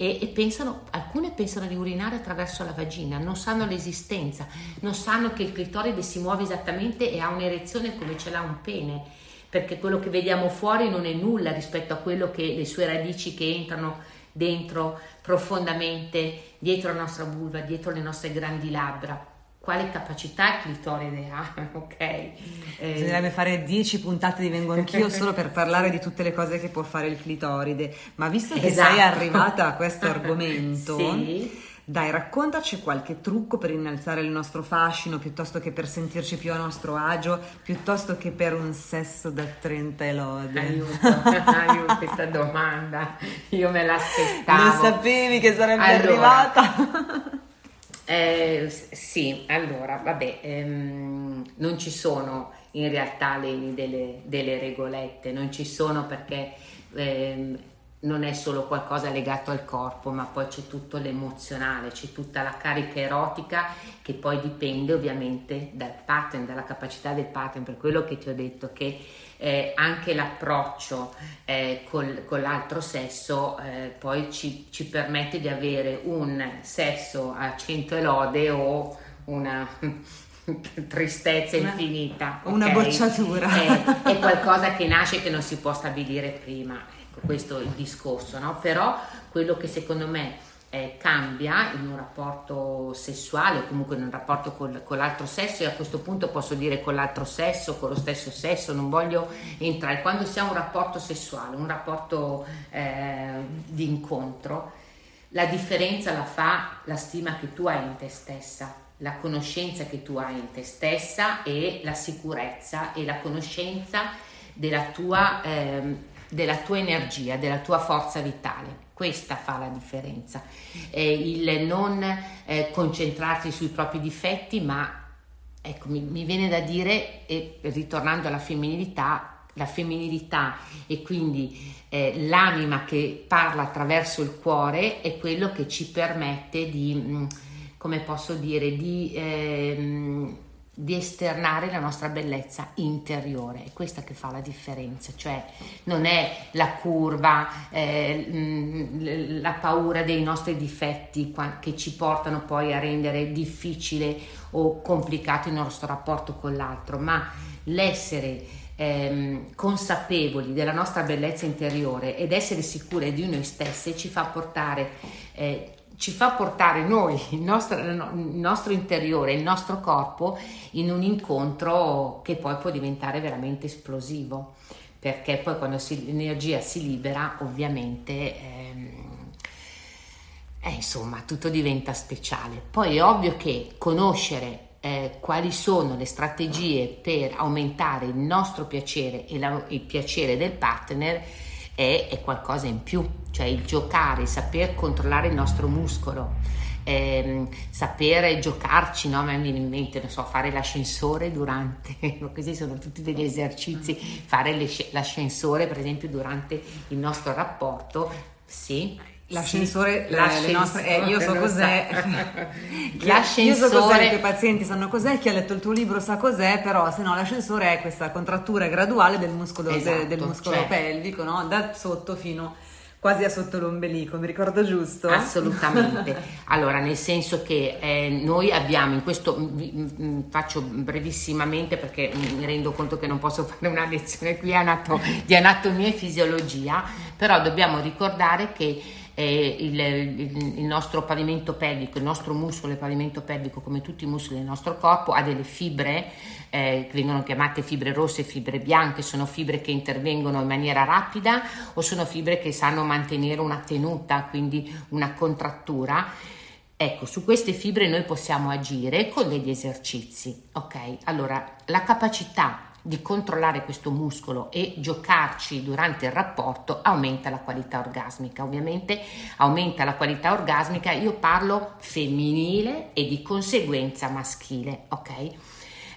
e, e pensano, alcune pensano di urinare attraverso la vagina, non sanno l'esistenza, non sanno che il clitoride si muove esattamente e ha un'erezione come ce l'ha un pene, perché quello che vediamo fuori non è nulla rispetto a quello che le sue radici che entrano dentro profondamente, dietro la nostra vulva, dietro le nostre grandi labbra. Quale capacità il clitoride ha, ok? Eh, Bisognerebbe fare dieci puntate di Vengo Anch'io solo per parlare di tutte le cose che può fare il clitoride, ma visto che esatto. sei arrivata a questo argomento, sì. dai, raccontaci qualche trucco per innalzare il nostro fascino, piuttosto che per sentirci più a nostro agio, piuttosto che per un sesso da trenta e lode. Aiuto, aiuto, questa domanda, io me l'aspettavo. Non sapevi che sarebbe allora. arrivata? Eh, sì, allora, vabbè, ehm, non ci sono in realtà, Leni, delle, delle regolette, non ci sono perché ehm, non è solo qualcosa legato al corpo, ma poi c'è tutto l'emozionale, c'è tutta la carica erotica che poi dipende ovviamente dal pattern, dalla capacità del pattern. Per quello che ti ho detto che eh, anche l'approccio eh, col, con l'altro sesso eh, poi ci, ci permette di avere un sesso a cento lode o una tristezza infinita, una, okay? Una bocciatura è, è qualcosa che nasce, che non si può stabilire prima. Questo è il discorso, no? Però quello che secondo me eh, cambia in un rapporto sessuale, o comunque in un rapporto col, con l'altro sesso, e a questo punto posso dire con l'altro sesso, con lo stesso sesso, non voglio entrare, quando si ha un rapporto sessuale, un rapporto eh, di incontro, la differenza la fa la stima che tu hai in te stessa, la conoscenza che tu hai in te stessa e la sicurezza e la conoscenza della tua eh, della tua energia, della tua forza vitale. Questa fa la differenza, eh, il non eh, concentrarsi sui propri difetti, ma ecco, mi, mi viene da dire, e ritornando alla femminilità, la femminilità e quindi eh, l'anima che parla attraverso il cuore è quello che ci permette di, come posso dire, di eh, di esternare la nostra bellezza interiore. È questa che fa la differenza, cioè non è la curva, eh, la paura dei nostri difetti che ci portano poi a rendere difficile o complicato il nostro rapporto con l'altro, ma l'essere ehm, consapevoli della nostra bellezza interiore ed essere sicure di noi stesse ci fa portare eh, ci fa portare noi, il nostro, il nostro interiore, il nostro corpo in un incontro che poi può diventare veramente esplosivo, perché poi quando si, l'energia si libera ovviamente ehm, eh, insomma tutto diventa speciale. Poi è ovvio che conoscere eh, quali sono le strategie per aumentare il nostro piacere e la, il piacere del partner è qualcosa in più, cioè il giocare, saper controllare il nostro muscolo, ehm, sapere giocarci, no? A me viene in mente, non so, fare l'ascensore durante, questi sono tutti degli esercizi, fare le, l'ascensore per esempio durante il nostro rapporto, sì. L'ascensore, sì, l'ascensore, le nostre, eh, io so cos'è, l'ascensore, io so cos'è, che i pazienti sanno cos'è, chi ha letto il tuo libro sa cos'è, però se no l'ascensore è questa contrattura graduale del muscolo, esatto, del muscolo, cioè, pelvico, no? Da sotto fino quasi a sotto l'ombelico, mi ricordo giusto? Assolutamente. Allora, nel senso che eh, noi abbiamo in questo, faccio brevissimamente perché mi rendo conto che non posso fare una lezione qui anato, di anatomia e fisiologia, però dobbiamo ricordare che Eh, il, il, il nostro pavimento pelvico, il nostro muscolo del pavimento pelvico, come tutti i muscoli del nostro corpo, ha delle fibre eh, che vengono chiamate fibre rosse, fibre bianche, sono fibre che intervengono in maniera rapida o sono fibre che sanno mantenere una tenuta, quindi una contrattura. Ecco, su queste fibre noi possiamo agire con degli esercizi, ok? Allora, la capacità di controllare questo muscolo e giocarci durante il rapporto aumenta la qualità orgasmica, ovviamente aumenta la qualità orgasmica, io parlo femminile e di conseguenza maschile, ok?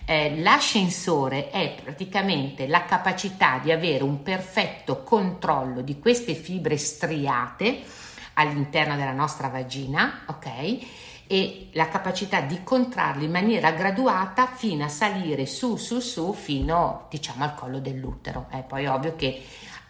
Eh, l'ascensore è praticamente la capacità di avere un perfetto controllo di queste fibre striate all'interno della nostra vagina, ok? E la capacità di contrarli in maniera graduata fino a salire su su su fino, diciamo, al collo dell'utero. Eh, poi è ovvio che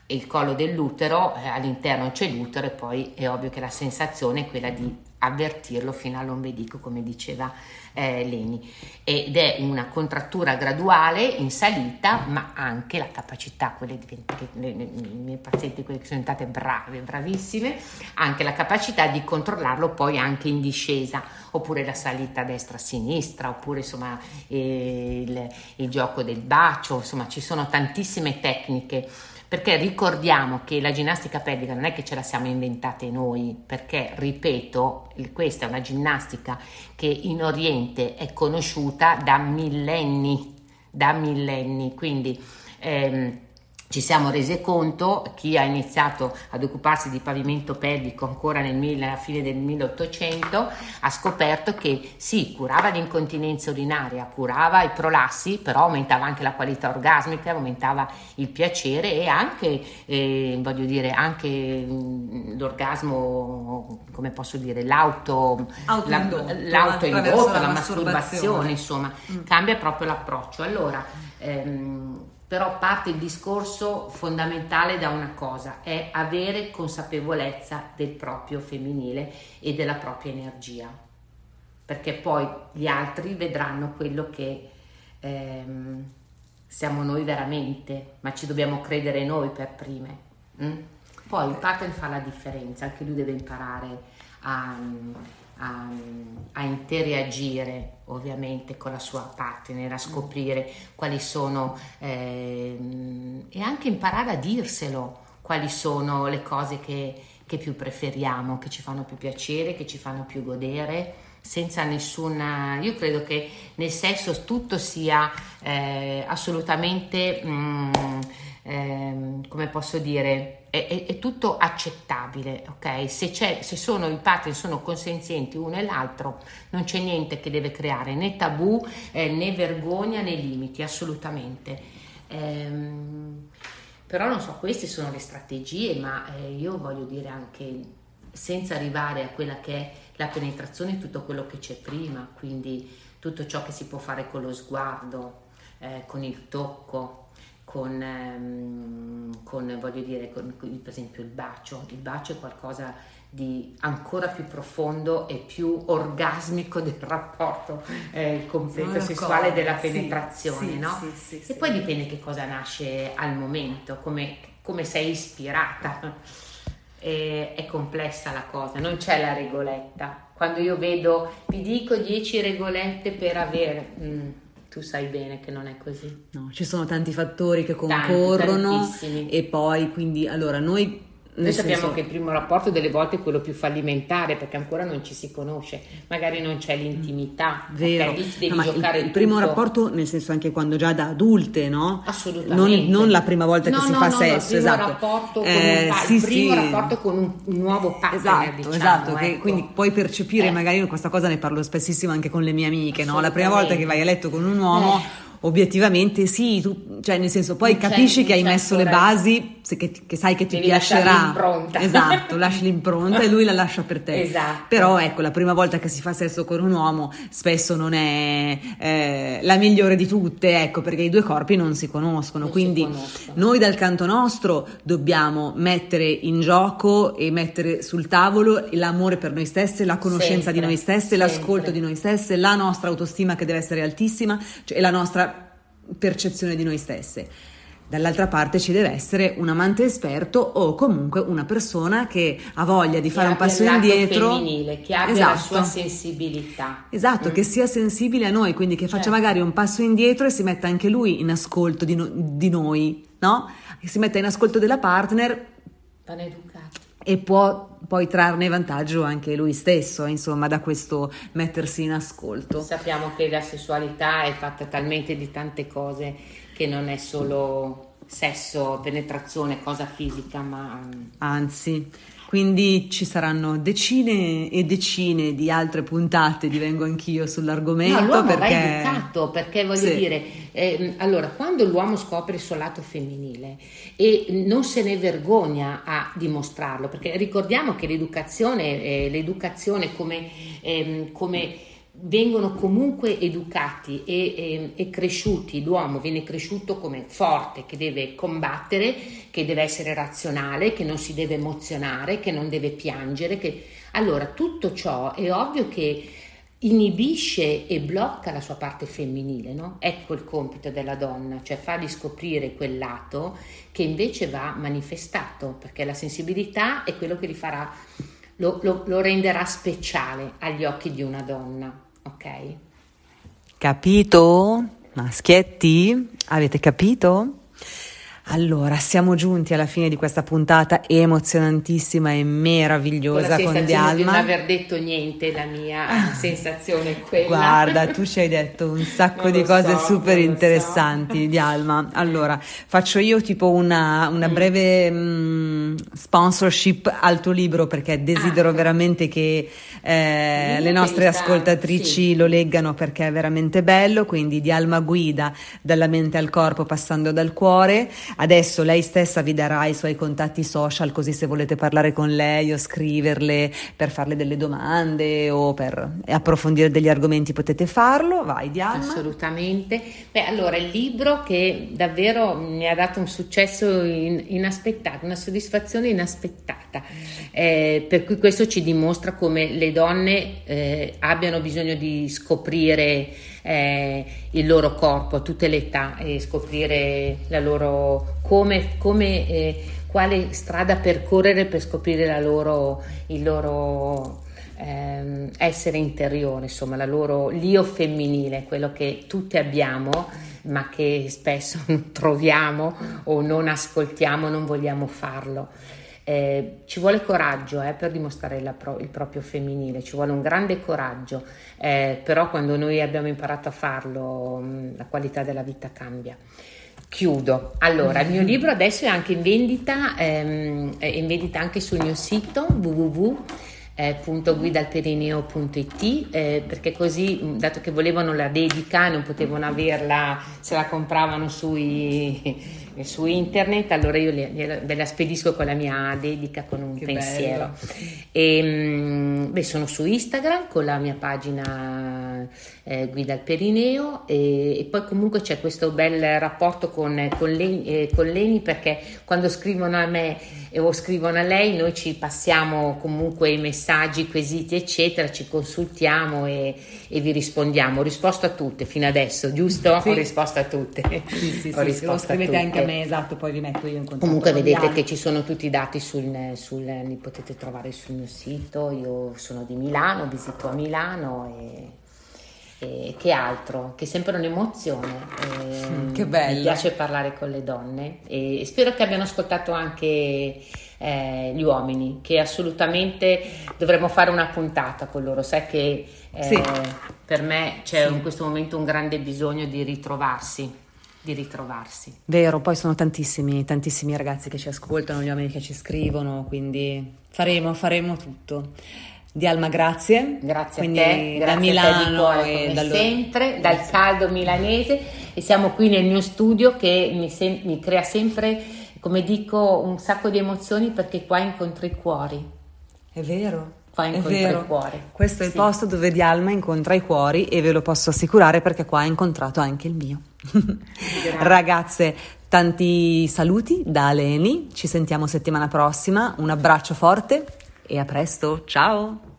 il collo dell'utero, eh, all'interno c'è l'utero, e poi è ovvio che la sensazione è quella di avvertirlo fino all'ombelico, come diceva eh, Leni, ed è una contrattura graduale in salita, ma anche la capacità, quelle di, che, le, le, i miei pazienti, quelle che sono diventate brave, bravissime, anche la capacità di controllarlo poi anche in discesa, oppure la salita a destra a sinistra, oppure insomma eh, il, il gioco del bacio, insomma ci sono tantissime tecniche. Perché ricordiamo che la ginnastica pelvica non è che ce la siamo inventate noi, perché, ripeto, questa è una ginnastica che in Oriente è conosciuta da millenni, da millenni, quindi ehm, Ci siamo rese conto, chi ha iniziato ad occuparsi di pavimento pelvico ancora nel mille, alla fine del milleottocento, ha scoperto che sì, curava l'incontinenza urinaria, curava i prolassi, però aumentava anche la qualità orgasmica, aumentava il piacere e anche, eh, voglio dire, anche l'orgasmo, come posso dire, l'auto, l'auto, l'auto indotto, la, la masturbazione, masturbazione insomma, mm. cambia proprio l'approccio. Allora, ehm, però parte il discorso fondamentale da una cosa, è avere consapevolezza del proprio femminile e della propria energia, perché poi gli altri vedranno quello che ehm, siamo noi veramente, ma ci dobbiamo credere noi per prime. Mm? Poi il partner fa la differenza, anche lui deve imparare a, a, a interagire ovviamente con la sua partner, a scoprire quali sono ehm, e anche imparare a dirselo quali sono le cose che, che più preferiamo, che ci fanno più piacere, che ci fanno più godere, senza nessuna... Io credo che nel sesso tutto sia eh, assolutamente mm, ehm, come posso dire, è, è, è tutto accettabile, ok? Se c'è, se sono i partner sono consenzienti uno e l'altro, non c'è niente che deve creare né tabù eh, né vergogna né limiti, assolutamente. Ehm, però non so, queste sono le strategie, ma eh, io voglio dire anche senza arrivare a quella che è la penetrazione, tutto quello che c'è prima, quindi tutto ciò che si può fare con lo sguardo, eh, con il tocco, con, ehm, con voglio dire, con, con, per esempio il bacio. Il bacio è qualcosa di ancora più profondo e più orgasmico del rapporto eh, completo sessuale della penetrazione, sì, no? Sì, sì, e sì, poi sì. Dipende che cosa nasce al momento, come, come sei ispirata. È complessa la cosa, non c'è la regoletta. Quando io vedo, vi dico dieci regolette per avere, mm, tu sai bene che non è così. No, ci sono tanti fattori che concorrono, tanti, e poi quindi allora noi Nel Noi senso... sappiamo che il primo rapporto delle volte è quello più fallimentare, perché ancora non ci si conosce, magari non c'è l'intimità. Vero. Okay? Devi no, giocare il, il primo rapporto, nel senso anche quando già da adulte, no? Assolutamente. Non, non la prima volta no, che si no, fa no, sesso, no, esatto. Eh, un, sì, il primo sì. rapporto con un nuovo partner, esatto, diciamo, esatto. Ecco. Che quindi puoi percepire, eh. magari questa cosa ne parlo spessissimo anche con le mie amiche, no? La prima volta che vai a letto con un uomo. Eh. Obiettivamente sì, tu, cioè nel senso poi non capisci che hai messo le basi, se, che, che sai che ti devi piacerà, l'impronta. Esatto, lasci l'impronta e lui la lascia per te, esatto. Però ecco, la prima volta che si fa sesso con un uomo spesso non è eh, la migliore di tutte, ecco, perché i due corpi non si conoscono, non quindi si conoscono. Noi dal canto nostro dobbiamo mettere in gioco e mettere sul tavolo l'amore per noi stesse, la conoscenza sempre, di noi stesse, sempre. L'ascolto di noi stesse, la nostra autostima che deve essere altissima, cioè la nostra percezione di noi stesse. Dall'altra parte ci deve essere un amante esperto o comunque una persona che ha voglia di fare un passo indietro, femminile, che abbia esatto. la sua sensibilità, esatto, mm. che sia sensibile a noi, quindi che faccia certo. magari un passo indietro e si metta anche lui in ascolto di, no, di noi, no? Che si metta in ascolto della partner e può poi trarne vantaggio anche lui stesso, insomma, da questo mettersi in ascolto. Sappiamo che la sessualità è fatta talmente di tante cose che non è solo sesso, penetrazione, cosa fisica, ma... Anzi, quindi ci saranno decine e decine di altre puntate di Vengo Anch'io sull'argomento. No, l'uomo perché... va educato, perché voglio sì. dire... Eh, allora, quando l'uomo scopre il suo lato femminile e non se ne vergogna a dimostrarlo, perché ricordiamo che l'educazione, eh, l'educazione come, eh, come vengono comunque educati e, e, e cresciuti, l'uomo viene cresciuto come forte, che deve combattere, che deve essere razionale, che non si deve emozionare, che non deve piangere, che... allora tutto ciò è ovvio che inibisce e blocca la sua parte femminile, no? Ecco il compito della donna, cioè fargli scoprire quel lato che invece va manifestato, perché la sensibilità è quello che li farà, lo, lo, lo renderà speciale agli occhi di una donna, ok? Capito? Maschietti, avete capito? Allora, siamo giunti alla fine di questa puntata emozionantissima e meravigliosa con, con Dialma. Di non aver detto niente, la mia ah, sensazione è quella. Guarda, tu ci hai detto un sacco non di cose so, super interessanti, so. Dialma. Allora, faccio io tipo una, una mm. breve mh, sponsorship al tuo libro, perché desidero ah. veramente che eh, le nostre ascoltatrici sì. lo leggano, perché è veramente bello. Quindi Dialma Guida, dalla mente al corpo passando dal cuore. Adesso lei stessa vi darà i suoi contatti social, così se volete parlare con lei o scriverle per farle delle domande o per approfondire degli argomenti potete farlo. Vai Dialma. Assolutamente. Beh, allora il libro che davvero mi ha dato un successo in, inaspettato, una soddisfazione inaspettata, eh, per cui questo ci dimostra come le donne eh, abbiano bisogno di scoprire eh, il loro corpo a tutte le età e scoprire la loro come, come eh, quale strada percorrere per scoprire la loro, il loro ehm, essere interiore, insomma la loro l'io femminile, quello che tutte abbiamo ma che spesso non troviamo o non ascoltiamo, non vogliamo farlo. Eh, ci vuole coraggio eh, per dimostrare la pro- il proprio femminile, ci vuole un grande coraggio, eh, però quando noi abbiamo imparato a farlo mh, la qualità della vita cambia. Chiudo. Allora, il mio libro adesso è anche in vendita, ehm, è in vendita anche sul mio sito w w w punto guida al perineo punto i t, eh, perché così, dato che volevano la dedica, non potevano averla se la compravano sui... su internet, allora io le, ve la spedisco con la mia dedica, con un che pensiero. E, beh, sono su Instagram con la mia pagina eh, Guida al Perineo e, e poi comunque c'è questo bel rapporto con, con, Leni, eh, con Leni, perché quando scrivono a me eh, o scrivono a lei noi ci passiamo comunque i messaggi, quesiti eccetera, ci consultiamo e, e vi rispondiamo. Ho risposto a tutte fino adesso, giusto? Sì. Ho risposto a tutte. Sì, sì, Ho sì, risposto a tutte. Anche a me, esatto, poi vi metto io in contatto. Comunque vedete Dialma, che ci sono tutti i dati sul, sul, li potete trovare sul mio sito. Io sono di Milano, visito a Milano e E che altro, che è sempre un'emozione, eh, che bello. Mi piace parlare con le donne e spero che abbiano ascoltato anche eh, gli uomini, che assolutamente dovremmo fare una puntata con loro, sai che eh, sì. per me c'è sì. in questo momento un grande bisogno di ritrovarsi di ritrovarsi. Vero, poi sono tantissimi, tantissimi ragazzi che ci ascoltano, gli uomini che ci scrivono, quindi faremo, faremo tutto. Dialma, grazie. Grazie quindi a te, grazie da Milano a te di cuore, come e da sempre, dal grazie. Caldo milanese, e siamo qui nel mio studio che mi, sem- mi crea sempre, come dico, un sacco di emozioni, perché qua incontro i cuori. È vero. Qua incontra i cuori. Questo è sì. il posto dove Dialma incontra i cuori e ve lo posso assicurare, perché qua ha incontrato anche il mio. Ragazze, tanti saluti da Leni, ci sentiamo settimana prossima, un abbraccio forte e a presto, ciao!